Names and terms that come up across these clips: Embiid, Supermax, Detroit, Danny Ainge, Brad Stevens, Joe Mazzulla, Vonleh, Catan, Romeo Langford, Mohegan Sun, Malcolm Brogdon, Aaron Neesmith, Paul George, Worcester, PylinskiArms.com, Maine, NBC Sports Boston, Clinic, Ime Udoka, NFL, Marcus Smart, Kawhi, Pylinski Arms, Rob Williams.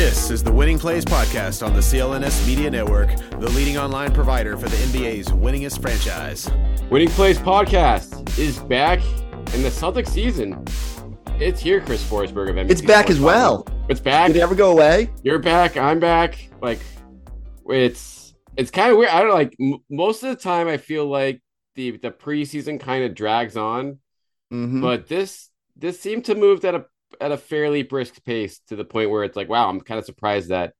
This is the Winning Plays Podcast on the CLNS Media Network, the leading online provider for the NBA's winningest franchise. Winning Plays Podcast is back in the Celtics season. It's here, Chris Forsberg of NBC. It's back as well. It's back. Did it ever go away? You're back. I'm back. Like, it's kind of weird. I don't like most of the time. I feel like the preseason kind of drags on, but this seemed to move at a fairly brisk pace to the point where it's like, wow, I'm kind of surprised that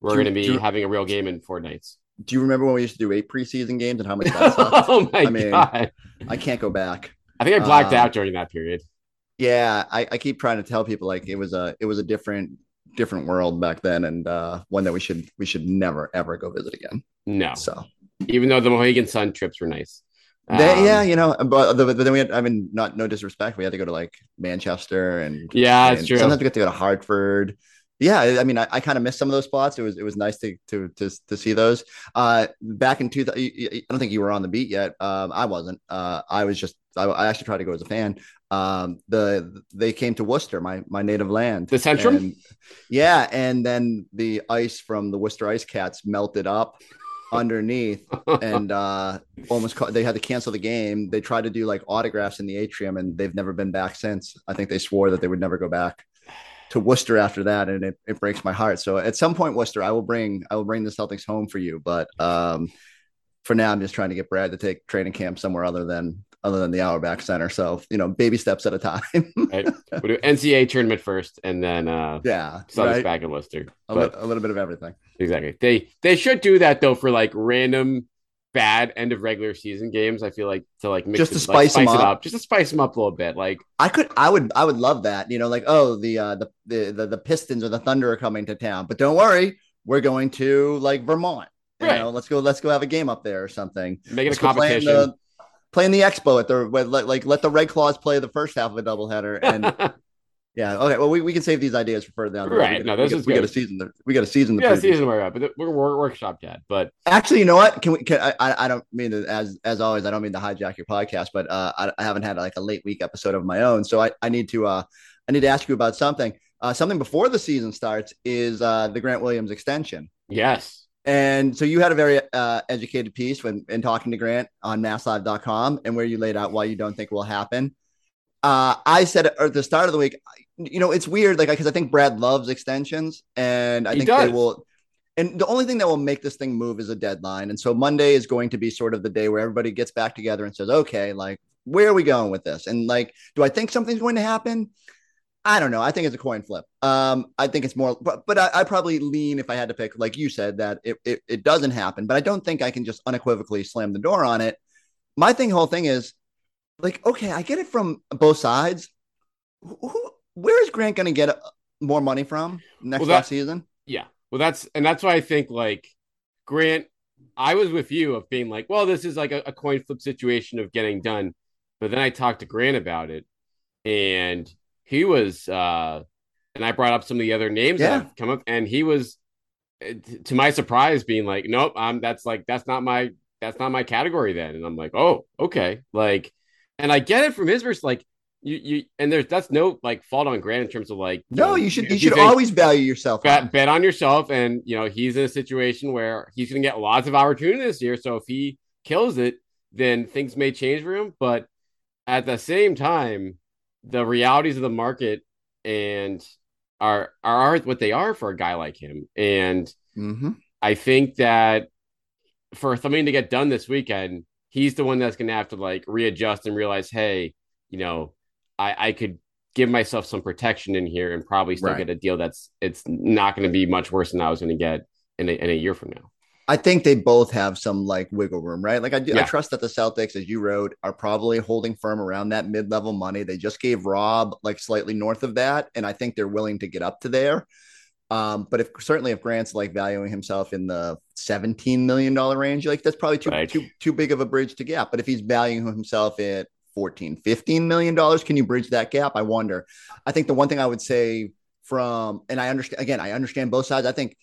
we're going to be having a real game in 4 nights. Do you remember when we used to do 8 preseason games and how much that sucked? Oh my God. I can't go back. I think I blacked out during that period. Yeah. I keep trying to tell people like it was a different world back then. And one that we should never, ever go visit again. No. So even though the Mohegan Sun trips were nice. But then we had, no disrespect. We had to go to like Manchester and that's true. Sometimes we got to go to Hartford. Yeah. I mean, I kind of missed some of those spots. It was nice to see those back in 2000. I don't think you were on the beat yet. I wasn't, I actually tried to go as a fan. They came to Worcester, my native land, the Centrum. And then the ice from the Worcester Ice Cats melted up underneath and they had to cancel the game. They tried to do like autographs in the atrium and they've never been back since. I think they swore that they would never go back to Worcester after that, and it breaks my heart. So at some point, Worcester, I will bring the Celtics home for you, but for now I'm just trying to get Brad to take training camp somewhere other than the Auerbach Center. So baby steps at a time. Right. We'll do NCAA tournament first and then Celtics back in Worcester. A little bit of everything. Exactly. They should do that though for like random bad end of regular season games. I feel like to like mix just to spice them up, just to spice them up a little bit. Like I would love that. The Pistons or the Thunder are coming to town, but don't worry, we're going to like Vermont. Right. Let's go have a game up there or something. Make it a competition. Playing the Expo at let the Red Claws play the first half of a doubleheader and. Yeah. Okay. Well, we can save these ideas for further down the road. Right. We got a season. Yeah, season we're at, but we're workshop dad. But actually, you know what? I don't mean to, as always. I don't mean to hijack your podcast, but I haven't had like a late week episode of my own, so I need to ask you about something. Something before the season starts is the Grant Williams extension. Yes. And so you had a very educated piece in talking to Grant on MassLive.com, and where you laid out why you don't think will happen. I said at the start of the week, it's weird, like because I think Brad loves extensions, and I think they will. And the only thing that will make this thing move is a deadline. And so Monday is going to be sort of the day where everybody gets back together and says, "Okay, like where are we going with this?" And like, do I think something's going to happen? I don't know. I think it's a coin flip. I think it's more, but I probably lean, if I had to pick, like you said, that it doesn't happen. But I don't think I can just unequivocally slam the door on it. My whole thing is like, okay, I get it from both sides. Where is Grant going to get more money from next season? Yeah, well, that's why I think like Grant. I was with you of being like, well, this is like a coin flip situation of getting done. But then I talked to Grant about it, and he was, and I brought up some of the other names that have come up, and he was, to my surprise, being like, nope, that's not my category then. And I'm like, oh, okay. Like, and I get it from his verse, like you and that's no like fault on Grant in terms of like, no, you should always value yourself. Bet on yourself. And he's in a situation where he's going to get lots of opportunity this year. So if he kills it, then things may change for him. But at the same time, the realities of the market and are what they are for a guy like him. And I think that for something to get done this weekend, he's the one that's going to have to like readjust and realize, hey, I could give myself some protection in here and probably still get a deal it's not going to be much worse than I was going to get in a year from now. I think they both have some like wiggle room, right? Like I trust that the Celtics, as you wrote, are probably holding firm around that mid-level money. They just gave Rob like slightly north of that, and I think they're willing to get up to there. But if Grant's like valuing himself in the $17 million range, like that's probably too big of a bridge to gap. But if he's valuing himself at $14, $15 million, can you bridge that gap? I wonder. I think the one thing I would say I understand both sides. I think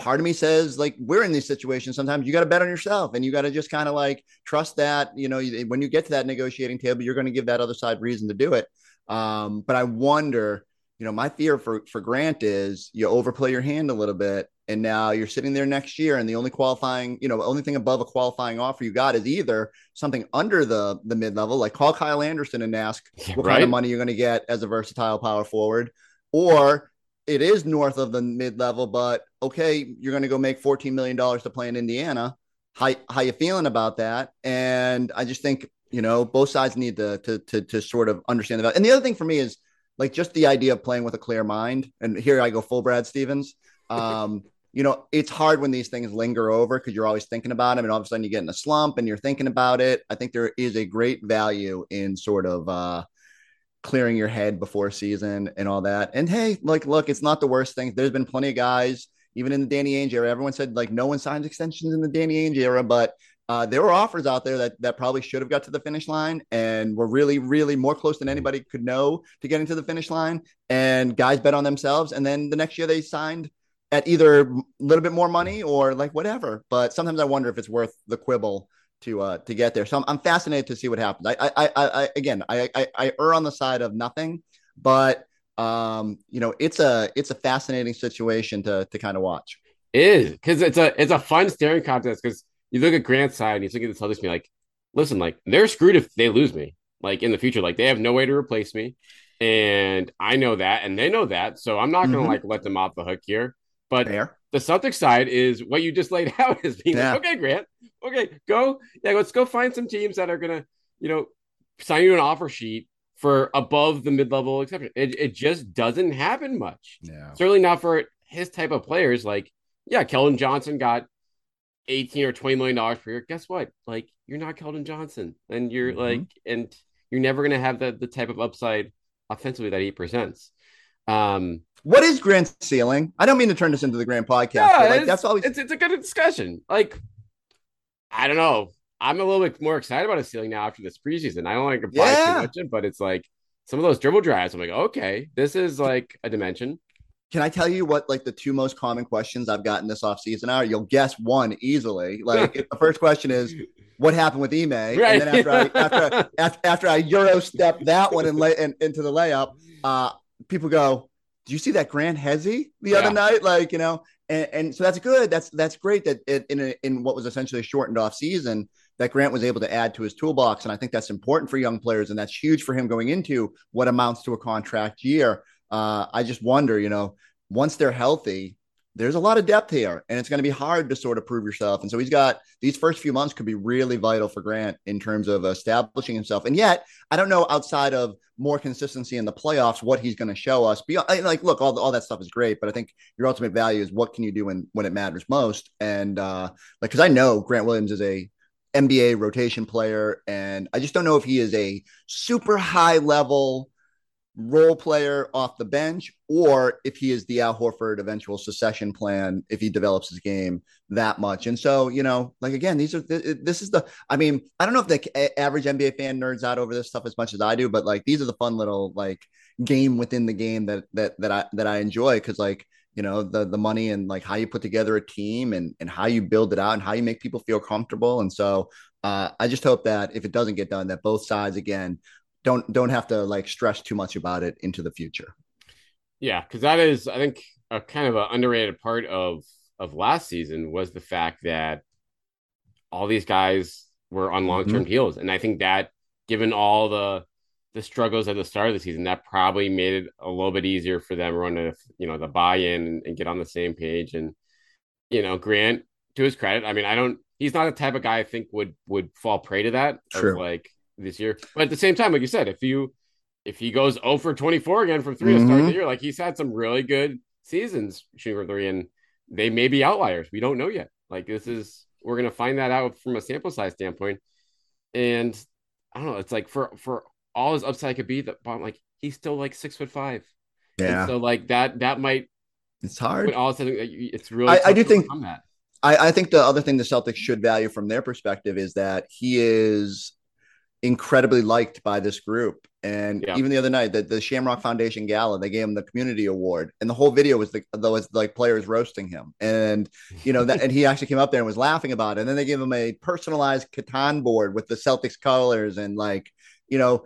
part of me says like, we're in these situations. Sometimes you got to bet on yourself and you got to just kind of like trust that, when you get to that negotiating table, you're going to give that other side reason to do it. But I wonder you know, my fear for Grant is you overplay your hand a little bit, and now you're sitting there next year, and the only qualifying, you know, only thing above a qualifying offer you got is either something under the mid-level, like call Kyle Anderson and ask what kind of money you're going to get as a versatile power forward, or it is north of the mid-level, but okay, you're going to go make $14 million to play in Indiana. How you feeling about that? And I just think, you know, both sides need to sort of understand that. And the other thing for me is like just the idea of playing with a clear mind. And here I go full Brad Stevens. You know, it's hard when these things linger over because you're always thinking about them, and all of a sudden you get in a slump and you're thinking about it. I think there is a great value in sort of clearing your head before season and all that. And hey, like, look, it's not the worst thing. There's been plenty of guys, even in the Danny Ainge era, everyone said like no one signs extensions in the Danny Ainge era, but there were offers out there that probably should have got to the finish line and were really, really more close than anybody could know to getting to the finish line, and guys bet on themselves. And then the next year they signed at either a little bit more money or like whatever. But sometimes I wonder if it's worth the quibble to get there. So I'm fascinated to see what happens. I err on the side of nothing, but you know, it's a fascinating situation to kind of watch. It is, because it's a fun staring contest, because you look at Grant's side and he's looking at the Celtics and be like, listen, like they're screwed if they lose me, like in the future, like they have no way to replace me. And I know that, and they know that. So I'm not going to like let them off the hook here, but the Celtics side is what you just laid out as being like, okay, Grant, okay, go. Yeah. Let's go find some teams that are going to, you know, sign you an offer sheet for above the mid-level exception. It just doesn't happen much. No. Certainly not for his type of players. Like, yeah, Keldon Johnson got $18 or $20 million per year. Guess what? Like, you're not Keldon Johnson, and you're like, and you're never going to have the type of upside offensively that he presents. What is Grant's ceiling? I don't mean to turn this into the Grant podcast. Yeah, but like, that's always it's a good discussion. Like, I don't know. I'm a little bit more excited about his ceiling now after this preseason. I don't like to buy too much in, but it's like some of those dribble drives, I'm like, okay, this is like a dimension. Can I tell you what, like, the two most common questions I've gotten this offseason are? You'll guess one easily. Like, the first question is, what happened with Ime? Right. And then after I Euro stepped that one and into the layup, people go, do you see that Grant Hezzy the other night? Like, you know, and so that's good. That's great that in what was essentially a shortened offseason, that Grant was able to add to his toolbox. And I think that's important for young players, and that's huge for him going into what amounts to a contract year. I just wonder, you know, once they're healthy, there's a lot of depth here, and it's going to be hard to sort of prove yourself. And so he's got these first few months could be really vital for Grant in terms of establishing himself. And yet I don't know, outside of more consistency in the playoffs, what he's going to show us beyond. Like, look, all that stuff is great, but I think your ultimate value is what can you do when it matters most. And like, cause I know Grant Williams is a NBA rotation player, and I just don't know if he is a super high level role player off the bench, or if he is the Al Horford eventual succession plan, if he develops his game that much. And so, you know, like, again, I mean, I don't know if the average NBA fan nerds out over this stuff as much as I do, but like, these are the fun little like game within the game that I enjoy. Cause like, you know, the money and like how you put together a team and how you build it out and how you make people feel comfortable. And so I just hope that if it doesn't get done, that both sides, again, don't have to like stress too much about it into the future. Yeah, because that is, I think, a kind of an underrated part of last season was the fact that all these guys were on long-term deals. And I think that, given all the struggles at the start of the season, that probably made it a little bit easier for them to, you know, the buy-in and get on the same page. And, you know, Grant, to his credit, I mean, he's not the type of guy I think would fall prey to that. True. Of like, this year. But at the same time, like you said, if he goes 0 for 24 again from 3 to start the year, like, he's had some really good seasons shooting for 3, and they may be outliers. We don't know yet. Like, we're going to find that out from a sample size standpoint. And I don't know, it's like for all his upside could be, that like, he's still like 6'5". Yeah. And so like that might, it's hard. All of a sudden, it's really, I do think that. I think the other thing the Celtics should value from their perspective is that he is incredibly liked by this group. And even the other night, the Shamrock Foundation Gala, they gave him the community award, and the whole video was like players roasting him, and you know that, and he actually came up there and was laughing about it. And then they gave him a personalized Catan board with the Celtics colors, and like, you know,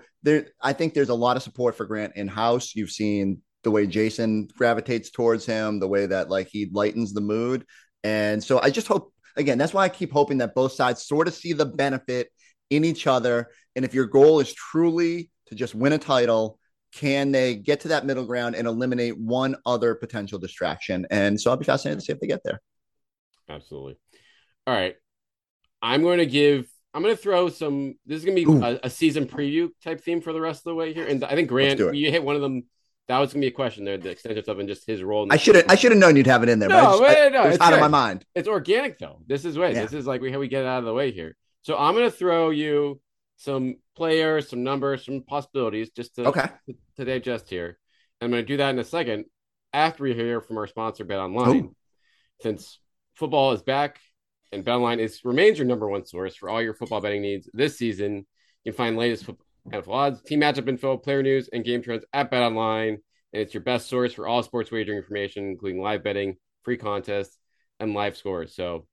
I think there's a lot of support for Grant in house. You've seen the way Jason gravitates towards him, the way that like he lightens the mood. And so I just hope, again, that's why I keep hoping that both sides sort of see the benefit in each other. And if your goal is truly to just win a title, can they get to that middle ground and eliminate one other potential distraction? And so I'll be fascinated to see if they get there. Absolutely. All right. I'm going to throw some, this is going to be a season preview type theme for the rest of the way here. And I think Grant, you hit one of them. That was going to be a question there, the extension stuff and just his role. I should have known you'd have it in there. No, it's out of my mind. It's organic though. This is like, we get it out of the way here. So I'm going to throw you some players, some numbers, some possibilities just to digest here. I'm going to do that in a second after we hear from our sponsor, BetOnline. Oh. Since football is back and BetOnline remains your number one source for all your football betting needs this season, you can find latest NFL odds, team matchup info, player news, and game trends at BetOnline. And it's your best source for all sports wagering information, including live betting, free contests, and live scores. So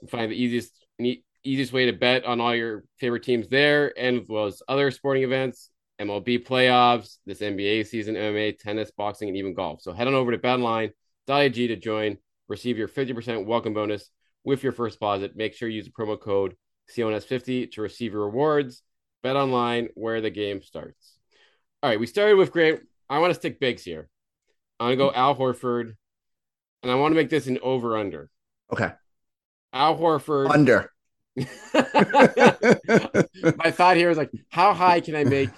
you can find the easiest way to bet on all your favorite teams there, and as well as other sporting events, MLB playoffs, this NBA season, MMA, tennis, boxing, and even golf. So head on over to BetOnline.ag to join, receive your 50% welcome bonus with your first deposit. Make sure you use the promo code CLNS50 to receive your rewards. BetOnline, where the game starts. All right, we started with Grant. I want to stick bigs here. I'm going to go Al Horford, and I want to make this an over-under. Okay. Al Horford. Under. My thought here is like, how high can I make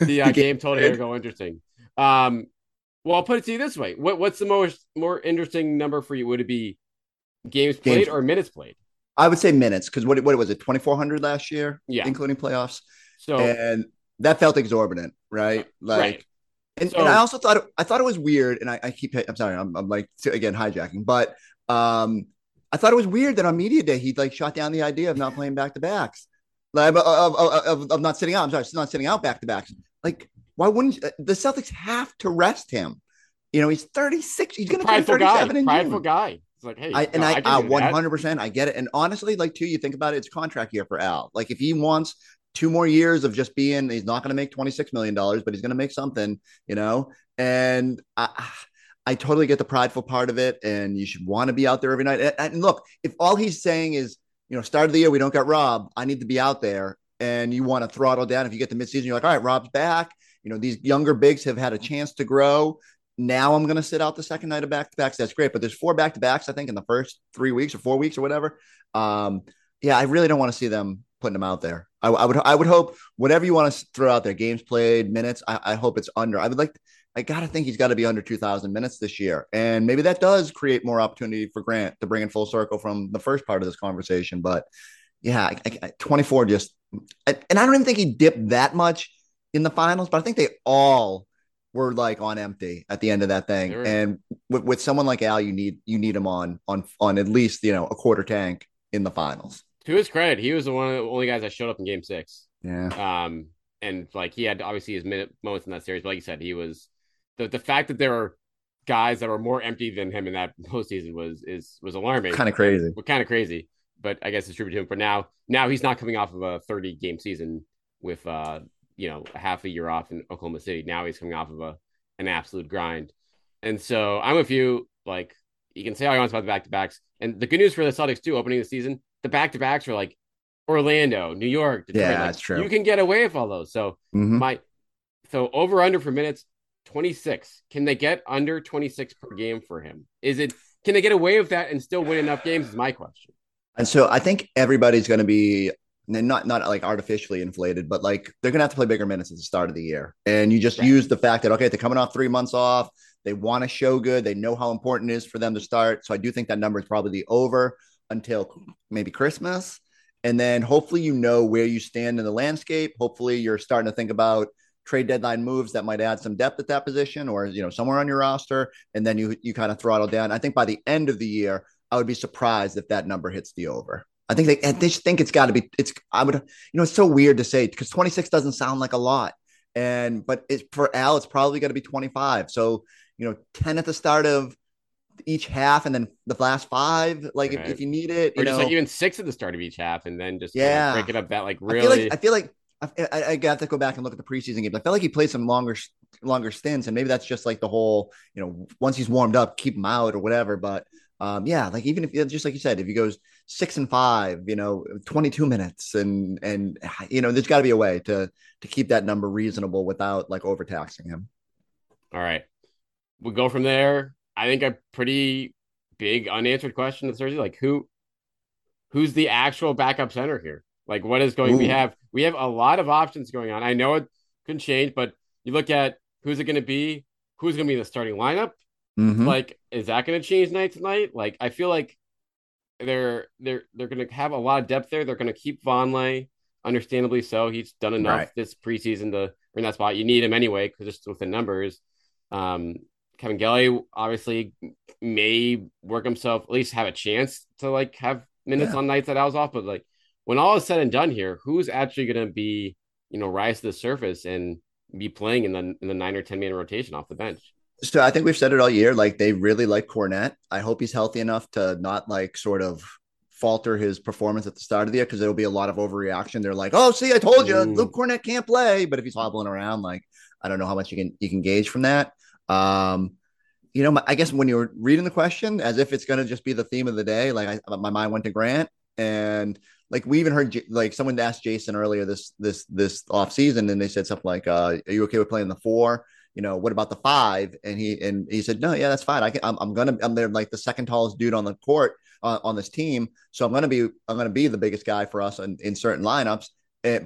the game total here go interesting? Well, I'll put it to you this way: what's the more interesting number for you? Would it be games played or minutes played? I would say minutes, because what was it, 2,400 last year, including playoffs. So and that felt exorbitant, right? Like, right. And I also thought it was weird, and I'm like again hijacking, but I thought it was weird that on media day, he'd like shot down the idea of not playing back-to-backs, like, of not sitting out. I'm sorry, not sitting out back-to-backs. Like, why wouldn't the Celtics have to rest him? You know, he's 36. He's going to be 37 in June. Prideful guy. It's like, hey, I 100%. I get it. And honestly, like, too, you think about it, it's contract year for Al. Like, if he wants 2 more years of just being, he's not going to make $26 million, but he's going to make something, you know? And I totally get the prideful part of it, and you should want to be out there every night. And look, if all he's saying is, you know, start of the year, we don't got Rob, I need to be out there, and you want to throttle down. If you get to midseason, you're like, all right, Rob's back. You know, these younger bigs have had a chance to grow. Now I'm going to sit out the second night of back-to-backs. That's great. But there's 4 back-to-backs, I think, in the first 3 weeks or 4 weeks or whatever. Yeah, I really don't want to see them putting them out there. I would hope whatever you want to throw out there, games played, minutes, I hope it's under. I would like to, I got to think he's got to be under 2,000 minutes this year. And maybe that does create more opportunity for Grant to bring in full circle from the first part of this conversation. But yeah, 24 just, and I don't even think he dipped that much in the finals, but I think they all were like on empty at the end of that thing. Sure. And with someone like Al, you need him on at least, you know, a quarter tank in the finals. To his credit, he was one of the only guys that showed up in Game 6. Yeah. And like, he had obviously his minute moments in that series, but like you said, he was, the fact that there are guys that are more empty than him in that postseason was alarming. Kind of crazy. But I guess it's tribute to him for now. Now he's not coming off of a 30-game season with half a year off in Oklahoma City. Now he's coming off of an absolute grind. And so I'm with you. Like, you can say all you want about the back-to-backs. And the good news for the Celtics too, opening the season, the back-to-backs are like Orlando, New York, Detroit. Yeah, that's true. You can get away with all those. So so over under for minutes, 26. Can they get under 26 per game for him? Can they get away with that and still win enough games is my question. And so I think everybody's going to be not like artificially inflated, but like they're going to have to play bigger minutes at the start of the year. And you just use the fact that, okay, they're coming off 3 months off. They want to show good. They know how important it is for them to start. So I do think that number is probably the over until maybe Christmas. And then hopefully you know where you stand in the landscape. Hopefully you're starting to think about trade deadline moves that might add some depth at that position or, you know, somewhere on your roster. And then you kind of throttle down. I think by the end of the year, I would be surprised if that number hits the over. I think they think it's got to be, it's so weird to say because 26 doesn't sound like a lot. But it's for Al, it's probably going to be 25. So, you know, 10 at the start of each half and then the last 5, like if you need it, or you just know, like even 6 at the start of each half and then just break it up that like really. I feel like I have to go back and look at the preseason games. I felt like he played some longer stints, and maybe that's just like the whole, you know, once he's warmed up, keep him out or whatever. But yeah, like even if, just like you said, if he goes 6 and 5, you know, 22 minutes and, you know, there's gotta be a way to keep that number reasonable without like overtaxing him. All right. We'll go from there. I think a pretty big unanswered question this Thursday, like who's the actual backup center here? Like what is going, we have a lot of options going on. I know it can change, but you look at who's it going to be, who's going to be in the starting lineup. Mm-hmm. Like, is that going to change night to night? Like, I feel like they're going to have a lot of depth there. They're going to keep Vonleh, understandably so. He's done enough this preseason to earn that spot. You need him anyway because just with the numbers. Kevin Gelly obviously may work himself, at least have a chance to like have minutes on nights that I was off. But like when all is said and done here, who's actually going to be, you know, rise to the surface and be playing in the 9 or 10 man rotation off the bench? So I think we've said it all year. Like they really like Kornet. I hope he's healthy enough to not like sort of falter his performance at the start of the year, because there'll be a lot of overreaction. They're like, oh, see, I told you, Luke Kornet can't play. But if he's hobbling around, like I don't know how much you can gauge from that. You know, I guess when you were reading the question, as if it's going to just be the theme of the day, like my mind went to Grant, and like we even heard like someone asked Jason earlier this off season, and they said something like, "Are you okay with playing the 4? You know, what about the 5?" And he said, "No, yeah, that's fine. I'm there like the second tallest dude on the court on this team, so I'm gonna be the biggest guy for us in certain lineups.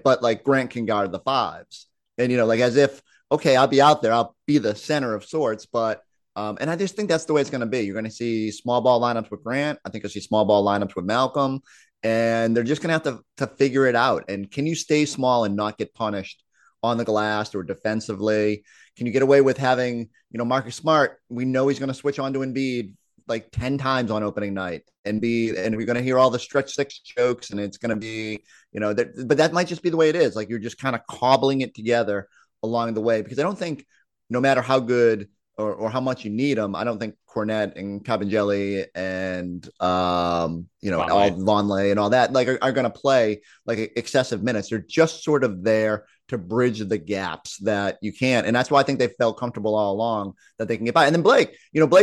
But like Grant can guard the 5s, and you know, like as if okay, I'll be out there, I'll be the center of sorts, but." And I just think that's the way it's going to be. You're going to see small ball lineups with Grant. I think you'll see small ball lineups with Malcolm, and they're just going to have to figure it out. And can you stay small and not get punished on the glass or defensively? Can you get away with having, you know, Marcus Smart? We know he's going to switch on to Embiid like 10 times on opening night and we're going to hear all the stretch 6 jokes, and it's going to be, you know, but that might just be the way it is. Like you're just kind of cobbling it together along the way, because I don't think no matter how good or how much you need them, I don't think Kornet and Cabangeli and, you know, Vonleh and all that, like are going to play like excessive minutes. They're just sort of there to bridge the gaps that you can't. And that's why I think they felt comfortable all along that they can get by. And then Blake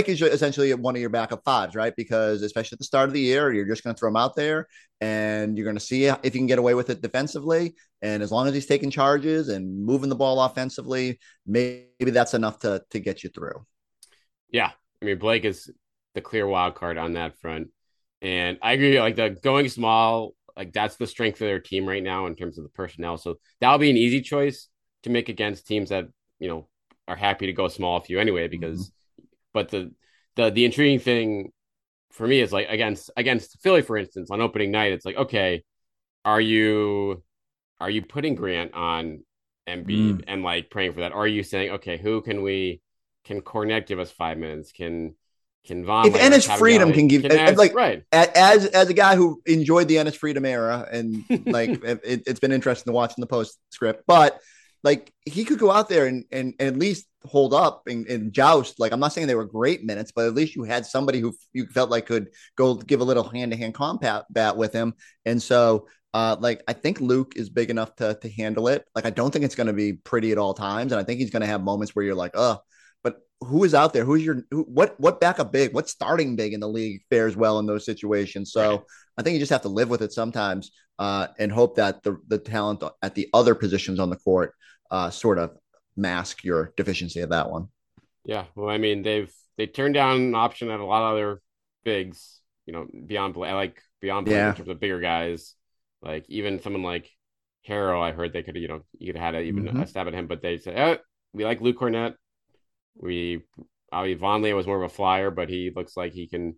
is essentially one of your backup 5s, right? Because especially at the start of the year, you're just going to throw him out there and you're going to see if you can get away with it defensively. And as long as he's taking charges and moving the ball offensively, maybe that's enough to get you through. Yeah. I mean, Blake is the clear wild card on that front. And I agree, like the going small, like that's the strength of their team right now in terms of the personnel. So that'll be an easy choice to make against teams that, you know, are happy to go small with you anyway, because, but the intriguing thing for me is like against Philly, for instance, on opening night, it's like, okay, are you putting Grant on Embiid and like praying for that? Or are you saying, okay, who can Kornet give us 5 minutes? Can Vonleh, if Enes Freedom can give, as a guy who enjoyed the Enes Freedom era, and like it's been interesting to watch in the postscript, but like he could go out there and at least hold up and joust. Like I'm not saying they were great minutes, but at least you had somebody who you felt like could go give a little hand-to-hand combat with him. And so like I think Luke is big enough to handle it. Like I don't think it's going to be pretty at all times, and I think he's going to have moments where you're like, who is out there? What backup big, what starting big in the league fares well in those situations. So right. I think you just have to live with it sometimes and hope that the talent at the other positions on the court sort of mask your deficiency of that one. Yeah. Well, I mean, they turned down an option at a lot of other bigs, you know, beyond play in terms of bigger guys, like even someone like Harrow, I heard they could, you know, you could have had even a stab at him, but they said, oh, we like Luke Kornet. Vonleh was more of a flyer, but he looks like he can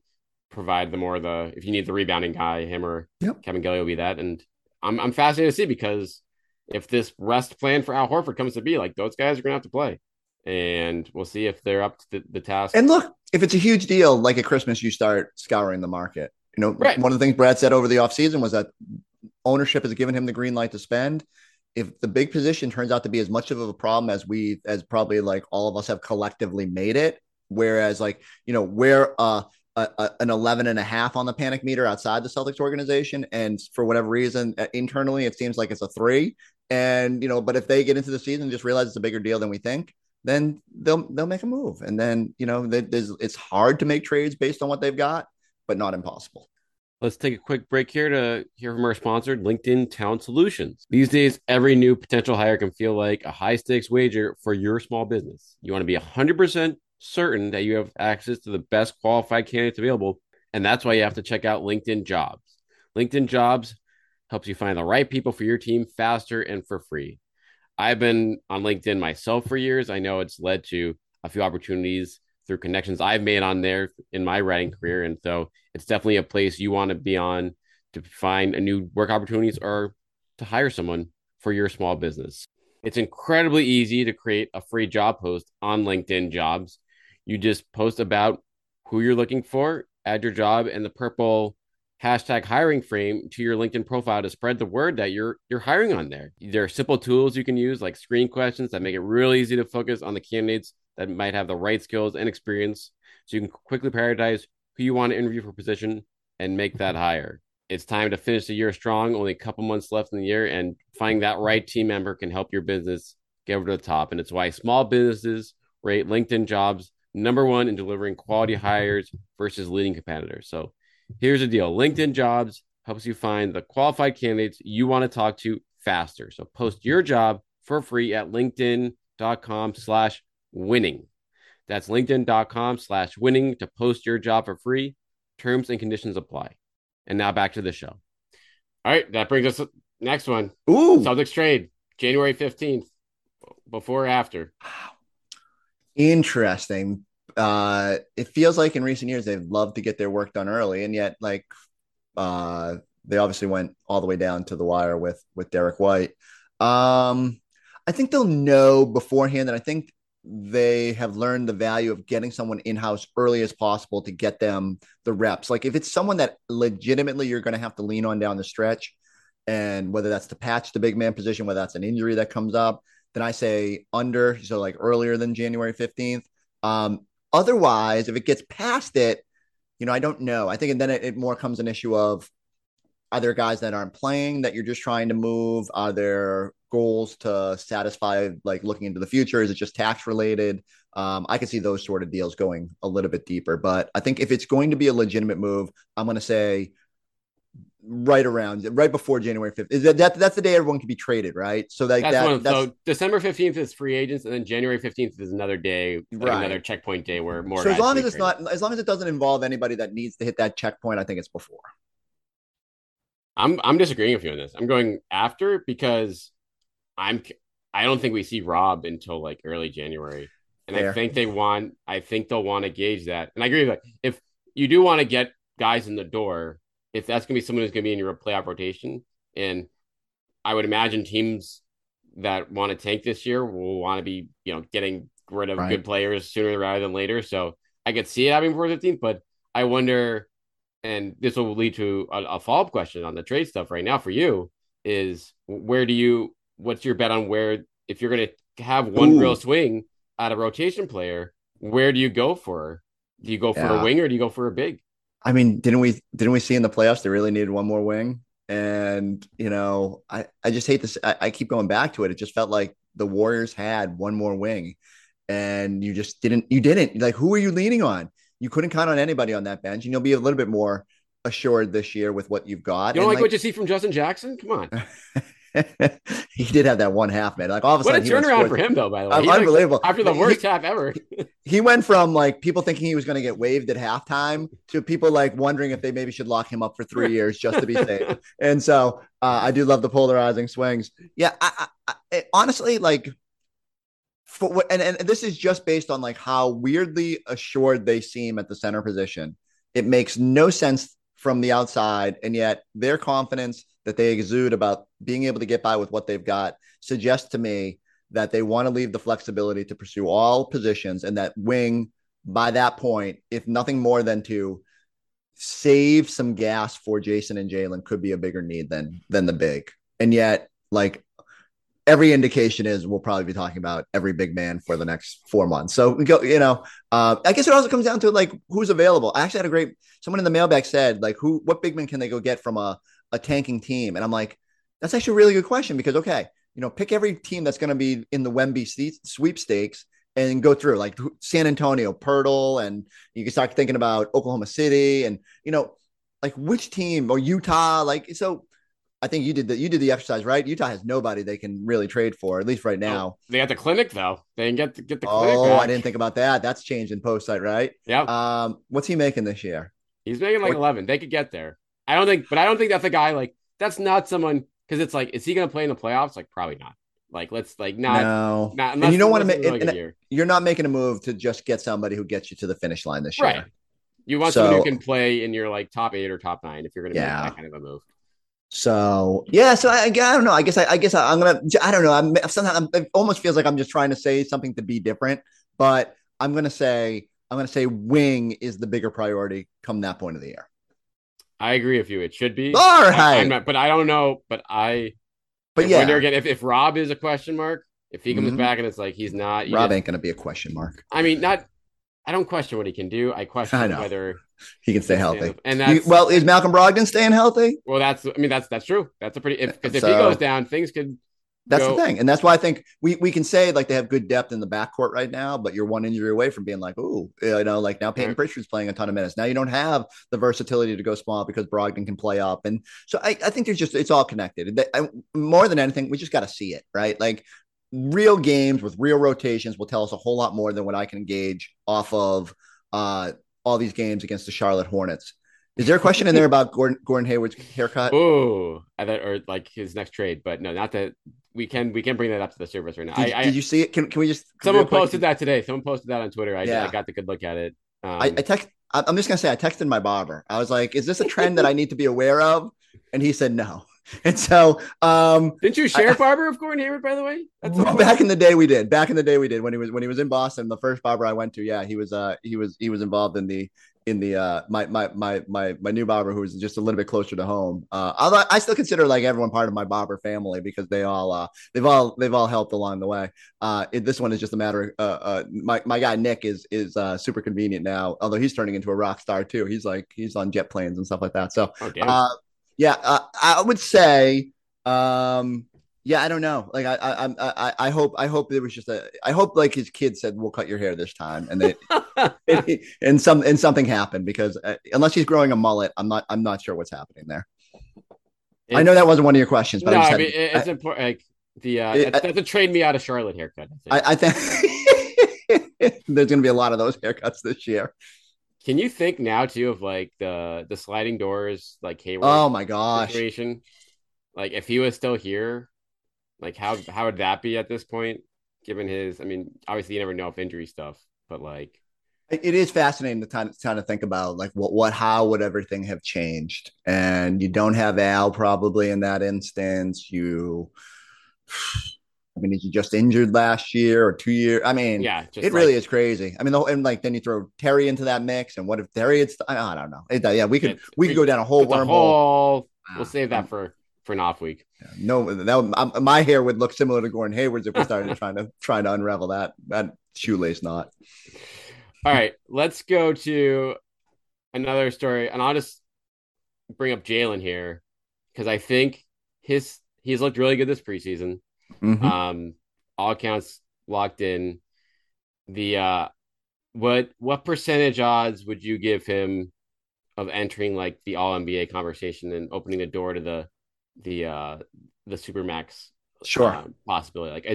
provide if you need the rebounding guy, him or Kevin Gelly will be that. And I'm fascinated to see, because if this rest plan for Al Horford comes to be, like those guys are going to have to play, and we'll see if they're up to the task. And look, if it's a huge deal, like at Christmas, you start scouring the market, you know, right. One of the things Brad said over the offseason was that ownership has given him the green light to spend. If the big position turns out to be as much of a problem as probably like all of us have collectively made it, whereas like, you know, where an 11.5 on the panic meter outside the Celtics organization. And for whatever reason, internally, it seems like it's a 3. And, you know, but if they get into the season and just realize it's a bigger deal than we think, then they'll make a move. And then, you know, it's hard to make trades based on what they've got, but not impossible. Let's take a quick break here to hear from our sponsor, LinkedIn Talent Solutions. These days, every new potential hire can feel like a high-stakes wager for your small business. You want to be 100% certain that you have access to the best qualified candidates available, and that's why you have to check out LinkedIn Jobs. LinkedIn Jobs helps you find the right people for your team faster and for free. I've been on LinkedIn myself for years. I know it's led to a few opportunities through connections I've made on there in my writing career. And so it's definitely a place you want to be on to find a new work opportunities or to hire someone for your small business. It's incredibly easy to create a free job post on LinkedIn Jobs. You just post about who you're looking for, add your job and the purple hashtag hiring frame to your LinkedIn profile to spread the word that you're hiring on there. There are simple tools you can use like screen questions that make it really easy to focus on the candidates that might have the right skills and experience, so you can quickly prioritize who you want to interview for position and make that hire. It's time to finish the year strong, only a couple months left in the year, and finding that right team member can help your business get over to the top. And it's why small businesses rate LinkedIn Jobs #1 in delivering quality hires versus leading competitors. So here's the deal. LinkedIn Jobs helps you find the qualified candidates you want to talk to faster. So post your job for free at linkedin.com/winning. That's linkedin.com/winning to post your job for free. Terms and conditions apply. And now back to the show. All right, that brings us to the next one. Ooh, Celtics trade, January 15th, before or after. Wow. Interesting. It feels like in recent years, they've loved to get their work done early. And yet, like, they obviously went all the way down to the wire with Derek White. I think they'll know beforehand, and I think they have learned the value of getting someone in-house early as possible to get them the reps. Like if it's someone that legitimately you're going to have to lean on down the stretch, and whether that's to patch the big man position, whether that's an injury that comes up, then I say under, so like earlier than January 15th. Otherwise, if it gets past it, you know, I don't know. I think, and then it more comes an issue of, are there guys that aren't playing that you're just trying to move? Are there goals to satisfy, like looking into the future? Is it just tax related? I could see those sort of deals going a little bit deeper, but I think if it's going to be a legitimate move, I'm going to say right before January 5th. Is that's the day everyone can be traded, right? So so December 15th is free agents, and then January 15th is another day, like right, another checkpoint day where more. So as long as it's traded, as long as it doesn't involve anybody that needs to hit that checkpoint, I think it's before. I'm disagreeing with you on this. I'm going after because I don't think we see Rob until like early January. And fair. I think they'll want to gauge that. And I agree with that. If you do want to get guys in the door, if that's going to be someone who's going to be in your playoff rotation, and I would imagine teams that want to tank this year will want to be, you know, getting rid of right, good players sooner rather than later. So I could see it happening before 15th, but I wonder, and this will lead to a follow-up question on the trade stuff right now for you, is what's your bet on where, if you're going to have one real swing at a rotation player, where do you go for? Do you go for a wing or do you go for a big? I mean, didn't we see in the playoffs they really needed one more wing? And, you know, I just hate this. I keep going back to it. It just felt like the Warriors had one more wing and you just didn't. Like, who are you leaning on? You couldn't count on anybody on that bench, and you'll be a little bit more assured this year with what you've got. You don't like what you see from Justin Jackson? Come on. He did have that one half, man. Like all of a sudden, what a turnaround for him, though. By the way, unbelievable. After the worst half ever, he went from like people thinking he was going to get waived at halftime to people like wondering if they maybe should lock him up for 3 years just to be safe. And so, I do love the polarizing swings. Yeah, I honestly like. And this is just based on like how weirdly assured they seem at the center position. It makes no sense from the outside, and yet their confidence that they exude about being able to get by with what they've got suggests to me that they want to leave the flexibility to pursue all positions, and that wing by that point, if nothing more than to save some gas for Jason and Jaylen, could be a bigger need than the big. And yet, like, every indication is we'll probably be talking about every big man for the next 4 months. So we go, I guess it also comes down to like who's available. I actually had someone in the mailbag said like what big man can they go get from a tanking team? And I'm like, that's actually a really good question because, okay, pick every team that's going to be in the Wemby sweepstakes and go through like San Antonio, Pirtle, and you can start thinking about Oklahoma City and, like which team or Utah, like, so I think you did the exercise, right? Utah has nobody they can really trade for, at least right now. Oh, they got the Clinic though. They can get the Clinic. Oh, back. I didn't think about that. That's changed in post site, right? Yeah. What's he making this year? He's making like 11. They could get there. I don't think that's a guy like that's not someone because it's like, is he going to play in the playoffs? Like probably not. Like let's like not. No. Not, and you don't want to make. You're not making a move to just get somebody who gets you to the finish line this year. Right. You want someone who can play in your like top 8 or top 9 if you're going to make that kind of a move. So, yeah, so I don't know. I guess I'm going to, I don't know. Sometimes it almost feels like I'm just trying to say something to be different, but I'm going to say wing is the bigger priority come that point of the year. I agree with you. It should be. All right. I wonder again, if Rob is a question mark, if he comes back and it's like, he's not. Rob ain't going to be a question mark. I mean, I don't question what he can do. I question whether he can stay healthy. And is Malcolm Brogdon staying healthy? Well, that's true. That's a pretty, if he goes down, things could. That's the thing. And that's why I think we can say like they have good depth in the backcourt right now, but you're one injury away from being like, ooh, like now Peyton Pritchard's playing a ton of minutes. Now you don't have the versatility to go small because Brogdon can play up. And so I think there's just, it's all connected. More than anything, we just got to see it, right? Like, real games with real rotations will tell us a whole lot more than what I can gauge off of all these games against the Charlotte Hornets. Is there a question in there about Gordon Hayward's haircut? Oh, or like his next trade, but no, not that we can bring that up to the surface right now. Did you see it? Can we just? Someone posted that today. Someone posted that on Twitter. I got the good look at it. I'm just gonna say I texted my barber. I was like, "Is this a trend that I need to be aware of?" And he said, "No." And so, didn't you share barber of Gordon Hayward, by the way? Back in the day we did when he was in Boston. The first barber I went to, he was involved in the my new barber who was just a little bit closer to home. Although I still consider like everyone part of my barber family because they all they've all helped along the way. This one is just a matter of my guy Nick is super convenient now. Although he's turning into a rock star too. He's on jet planes and stuff like that. So. Okay. I would say, I don't know. Like, I hope it was just like his kid said, "We'll cut your hair this time," and they and something happened because unless he's growing a mullet, I'm not sure what's happening there. I know that wasn't one of your questions, but no, I mean, it's important. Like that's a trade me out of Charlotte haircut. I think there's going to be a lot of those haircuts this year. Can you think now too of like the sliding doors, like Hayward? Oh my gosh! Situation? Like if he was still here, like how would that be at this point? Given his, I mean, obviously you never know if injury stuff, but like it is fascinating to kind of think about like how would everything have changed? And you don't have Al probably in that instance. Is he just injured last year or 2 years? It really is crazy. I mean, then you throw Terry into that mix, and what if Terry? I don't know. We could go down a whole wormhole. We'll save that for an off week. Yeah, no, my hair would look similar to Gordon Hayward's if we started trying to unravel that shoelace knot. All right, let's go to another story, and I'll just bring up Jaylen here because I think he's looked really good this preseason. Mm-hmm. All accounts locked in. The what percentage odds would you give him of entering like the All NBA conversation and opening the door to the Supermax possibility? Like,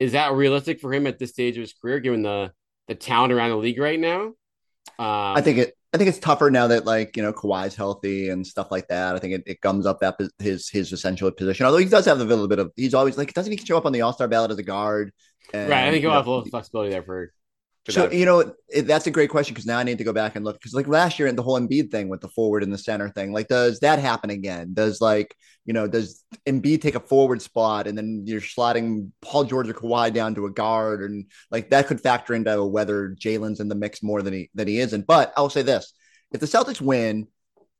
is that realistic for him at this stage of his career, given the talent around the league right now? I think it's tougher now that like, Kawhi's healthy and stuff like that. I think it gums up that his essential position. Although he does have a little bit of, he's always like, doesn't he show up on the All-Star ballot as a guard? And, right. I think he'll have a little flexibility there for so, that. That's a great question. Cause now I need to go back and look. Cause like last year and the whole Embiid thing with the forward and the center thing, like, does that happen again? Does like, does Embiid take a forward spot and then you're slotting Paul George or Kawhi down to a guard, and like that could factor into whether Jaylen's in the mix more than he isn't. But I'll say this, if the Celtics win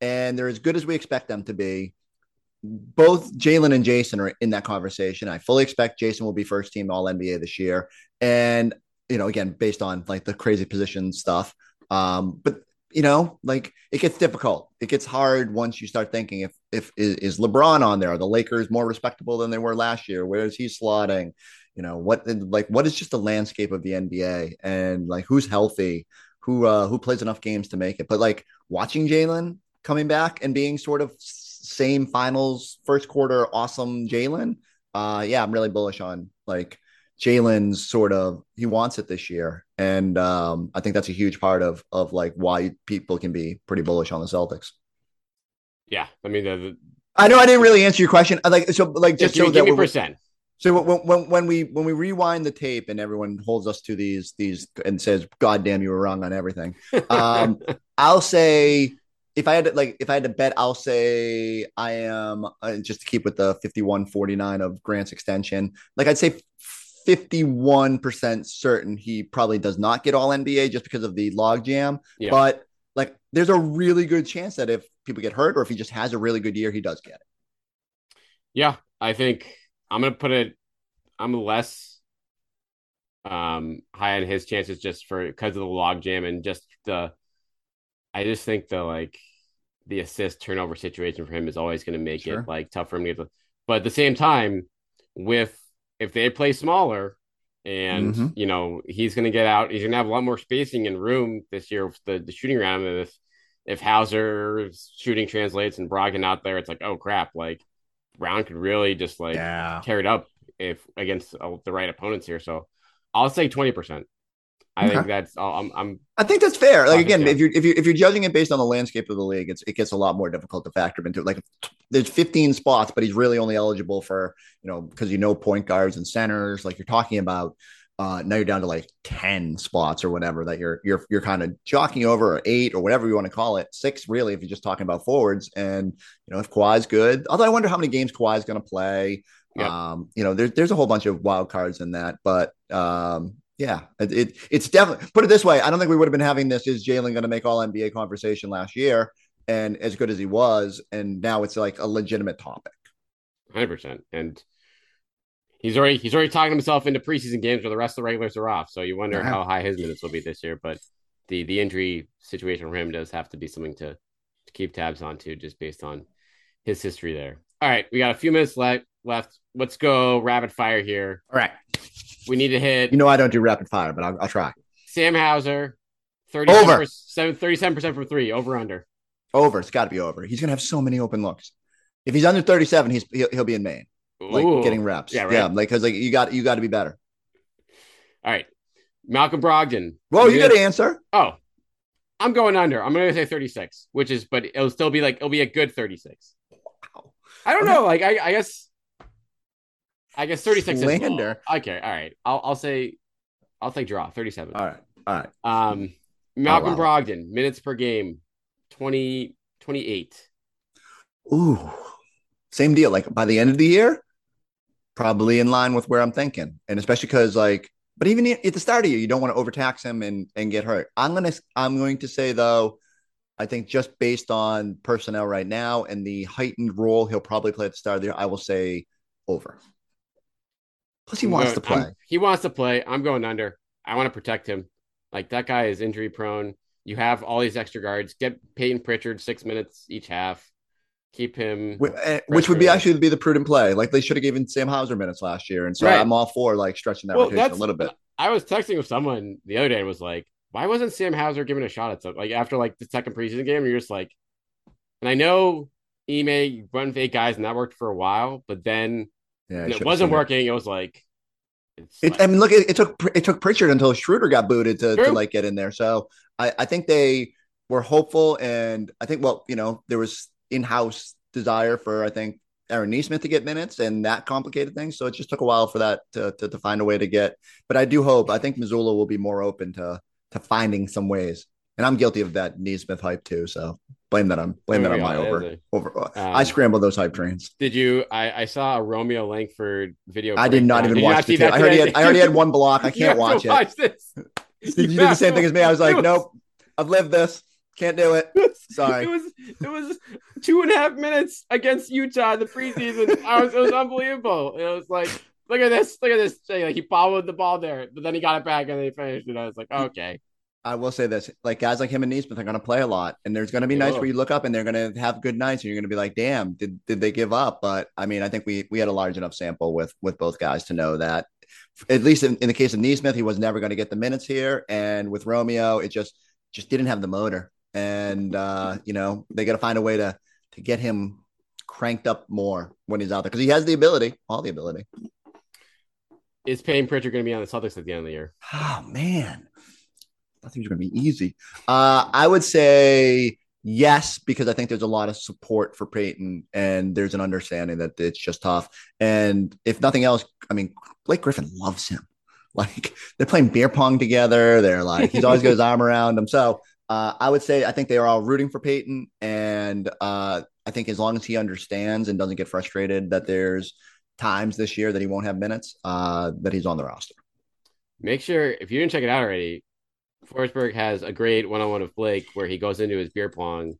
and they're as good as we expect them to be, both Jaylen and Jason are in that conversation. I fully expect Jason will be first team All NBA this year. And, you know, again, based on like the crazy position stuff. But, you know, like it gets difficult. It gets hard once you start thinking is LeBron on there? Are the Lakers more respectable than they were last year? Where is he slotting? You know, what is just the landscape of the NBA and like who's healthy, who plays enough games to make it. But like watching Jaylen coming back and being sort of same finals first quarter awesome Jaylen, yeah, I'm really bullish on like Jaylen's sort of, he wants it this year. And I think that's a huge part of like why people can be pretty bullish on the Celtics. Yeah. I mean, I know I didn't really answer your question. So when we rewind the tape and everyone holds us to these and says, God damn, you were wrong on everything. I'll say, if I had to bet, I'll say I am, just to keep with the 51-49 of Grant's extension, like I'd say 51% certain he probably does not get All NBA just because of the logjam. Yeah. But like, there's a really good chance that if people get hurt or if he just has a really good year, he does get it. Yeah, I think I'm going to put it, I'm less high on his chances just because of the logjam and just I just think the assist turnover situation for him is always going to make it like tough for him to get. But at the same time, if they play smaller and, you know, he's going to get out, he's going to have a lot more spacing and room this year with the shooting round. And if Hauser's shooting translates and Brogdon out there, it's like, oh crap. Like Brown could really just tear it up if against the right opponents here. So I'll say 20%. I think that's all. I think that's fair. Like again, if you're judging it based on the landscape of the league, it gets a lot more difficult to factor into it. Like there's 15 spots, but he's really only eligible for, you know, because, you know, point guards and centers, like you're talking about. Now you're down to like 10 spots or whatever that you're kind of jockeying over, or 8 or whatever you want to call it. 6 really, if you're just talking about forwards. And, you know, if Kawhi's good, although I wonder how many games Kawhi's going to play. Yep. You know, there's a whole bunch of wild cards in that, but yeah, it's definitely, put it this way, I don't think we would have been having this is Jaylen going to make All NBA conversation last year, and as good as he was, and now it's like a legitimate topic. 100%, and he's already talking himself into preseason games where the rest of the regulars are off. So you wonder how high his minutes will be this year, but the injury situation for him does have to be something to keep tabs on too, just based on his history there. All right, we got a few minutes left. Let's go rapid fire here. All right. We need to hit. You know, I don't do rapid fire, but I'll try. Sam Hauser, 37% from 3, over under. Over. It's got to be over. He's going to have so many open looks. If he's under 37, he'll be in Maine, like getting reps. Yeah, right. Yeah, like because like you got to be better. All right, Malcolm Brogdon. Whoa, you got to answer. Oh, I'm going under. I'm going to say 36, which is, but it'll still be like it'll be a good 36. Wow. I don't know. Like I guess. 36 Slander. Is low. Okay, all right. I'll say draw 37. All right. Malcolm Brogdon, minutes per game, 28. Ooh, same deal. Like by the end of the year, probably in line with where I'm thinking, and especially because like, but even at the start of the year, you don't want to overtax him and get hurt. I'm going to say though, I think just based on personnel right now and the heightened role he'll probably play at the start of the year, I will say over. Plus, he wants to play. I'm going under. I want to protect him. Like, that guy is injury prone. You have all these extra guards. Get Peyton Pritchard 6 minutes each half. Keep him. Which would be actually the prudent play. Like, they should have given Sam Hauser minutes last year. And so right. I'm all for, like, stretching that rotation a little bit. I was texting with someone the other day and was like, why wasn't Sam Hauser given a shot at something? Like, after, like, the second preseason game, you're just like, and I know Ime run fake guys, and that worked for a while, but then yeah, it wasn't working. It was like, I mean, look, it took Pritchard until Schroeder got booted to like get in there. So I think they were hopeful, and I think, well, you know, there was in-house desire for, I think, Aaron Neesmith to get minutes, and that complicated things. So it just took a while for that to find a way to get. But I do hope. I think Mazzulla will be more open to finding some ways. And I'm guilty of that Neesmith hype too. So blame that on my over. I scrambled those hype trains. Did you? I saw a Romeo Langford video. I did not even watch it. I already had one block. I can't watch it. Did you do the same thing as me? I was like, nope. I've lived this. Can't do it. Sorry. It was 2.5 minutes against Utah in the preseason. It was unbelievable. It was like, look at this thing. Like, he followed the ball there, but then he got it back and they finished it. I was like, okay. I will say this, like, guys like him and Neesmith are going to play a lot, and there's going to be nights where you look up and they're going to have good nights and you're going to be like, damn, did they give up? But I mean, I think we had a large enough sample with both guys to know that, at least in the case of Neesmith, he was never going to get the minutes here. And with Romeo, it just didn't have the motor. And, you know, they got to find a way to get him cranked up more when he's out there, because he has the ability, all the ability. Is Peyton Pritchard going to be on the Celtics at the end of the year? Oh, man. I think it's going to be easy. I would say yes, because I think there's a lot of support for Peyton, and there's an understanding that it's just tough. And if nothing else, I mean, Blake Griffin loves him. Like, they're playing beer pong together. They're like, he's always got his arm around him. So I would say I think they are all rooting for Peyton. And I think as long as he understands and doesn't get frustrated that there's times this year that he won't have minutes, that he's on the roster. Make sure, if you didn't check it out already, Forsberg has a great one-on-one with Blake where he goes into his beer pong.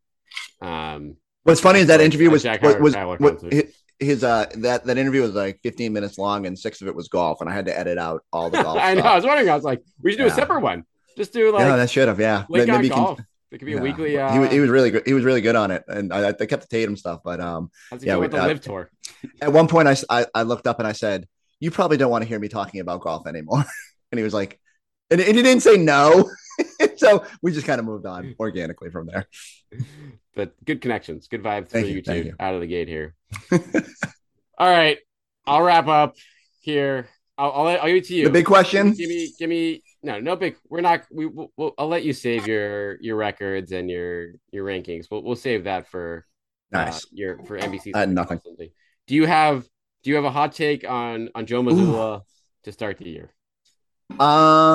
What's funny is that interview was interview was like 15 minutes long, and 6 of it was golf, and I had to edit out all the golf. I know. I was wondering. I was like, we should do a separate one. Just do like. Yeah, that should have. Yeah, Blake on golf. It could be a weekly. He was really good. He was really good on it, and I kept the Tatum stuff, but with the live tour. At one point, I looked up and I said, "You probably don't want to hear me talking about golf anymore," and he was like. And he didn't say no. So we just kind of moved on organically from there. But good connections, good vibes for you two out of the gate here. All right. I'll wrap up here. I'll give it to you. The big question? Give me no big. We're not. I'll let you save your records and your rankings. We'll save that for nice. For NBC. Nothing. Do you have a hot take on Joe Mazzulla to start the year? I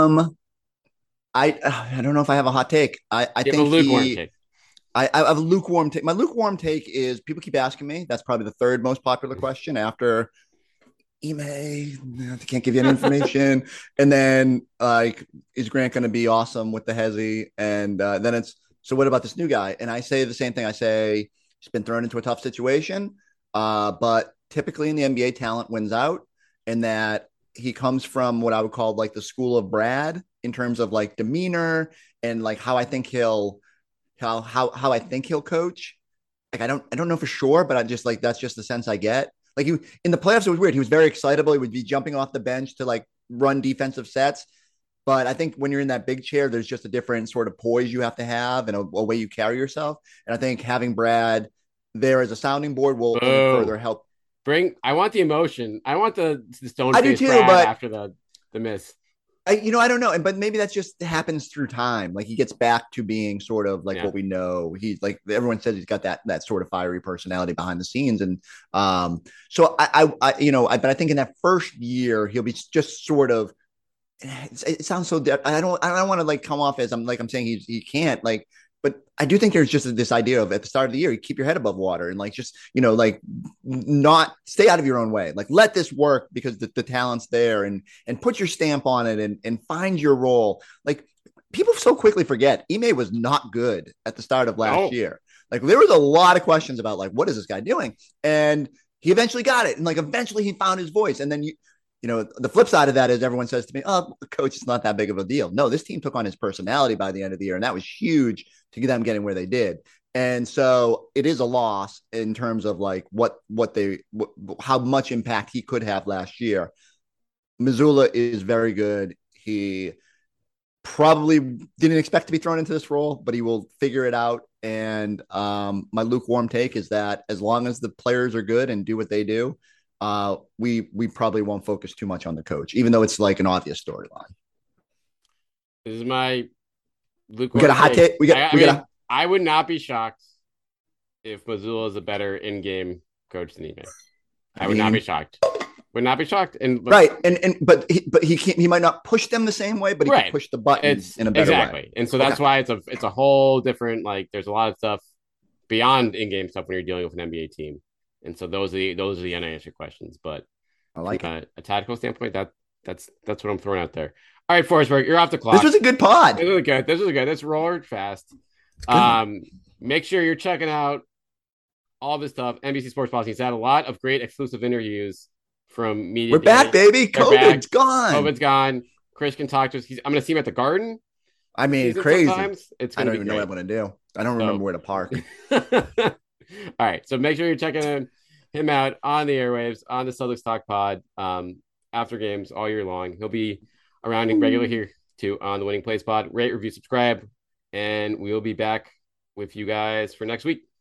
don't know if I have a hot take. I have a lukewarm take. My lukewarm take is people keep asking me. That's probably the third most popular question after email. I can't give you any information. And then like, is Grant going to be awesome with the Hezzy? And then it's, so what about this new guy? And I say the same thing. I say he's been thrown into a tough situation, but typically in the NBA, talent wins out, and that he comes from what I would call like the school of Brad in terms of like demeanor and like how I think he'll coach. Like, I don't know for sure, but I just like, that's just the sense I get. Like, he in the playoffs, it was weird. He was very excitable. He would be jumping off the bench to like run defensive sets. But I think when you're in that big chair, there's just a different sort of poise you have to have and a way you carry yourself. And I think having Brad there as a sounding board will further help. I want the emotion. I want the stone face Brad after the miss. I don't know. But maybe that just happens through time. Like, he gets back to being sort of like what we know. He's like, everyone says he's got that sort of fiery personality behind the scenes. And so I think in that first year, he'll be just sort of, it sounds so, I don't want to like come off as I'm saying he can't like, but I do think there's just this idea of at the start of the year, you keep your head above water and like, just, like not stay out of your own way. Like, let this work because the talent's there and put your stamp on it and find your role. Like, people so quickly forget Ime was not good at the start of last year. Like, there was a lot of questions about like, what is this guy doing? And he eventually got it. And like, eventually he found his voice. And then the flip side of that is everyone says to me, oh, coach, it's not that big of a deal. No, this team took on his personality by the end of the year, and that was huge to get them getting where they did. And so it is a loss in terms of like how much impact he could have last year. Mazzulla is very good. He probably didn't expect to be thrown into this role, but he will figure it out. And my lukewarm take is that as long as the players are good and do what they do, we probably won't focus too much on the coach, even though it's like an obvious storyline. This is my lukewarm. We got a hot take. I would not be shocked if Mazzulla is a better in-game coach than Ime. I would not be shocked. Would not be shocked. And right, but he might not push them the same way, but he can push the buttons in a better way. Exactly, and so that's why it's a whole different. Like, there's a lot of stuff beyond in-game stuff when you're dealing with an NBA team. And so those are the unanswered questions, but I like from a tactical standpoint, that's what I'm throwing out there. All right, Forsberg, you're off the clock. This was a good pod. This was good. This rolled fast. Make sure you're checking out all this stuff. NBC Sports Boston has had a lot of great exclusive interviews from media. We're back, baby. COVID's gone. COVID's gone. Chris can talk to us. I'm going to see him at the Garden. I mean, crazy. It's I don't even know what I'm going to do. I don't remember where to park. All right. So make sure you're checking him out on the airwaves, on the Celtics Talk Pod, after games all year long. He'll be around in regular here, too, on the Winning Plays Pod. Rate, review, subscribe, and we'll be back with you guys for next week.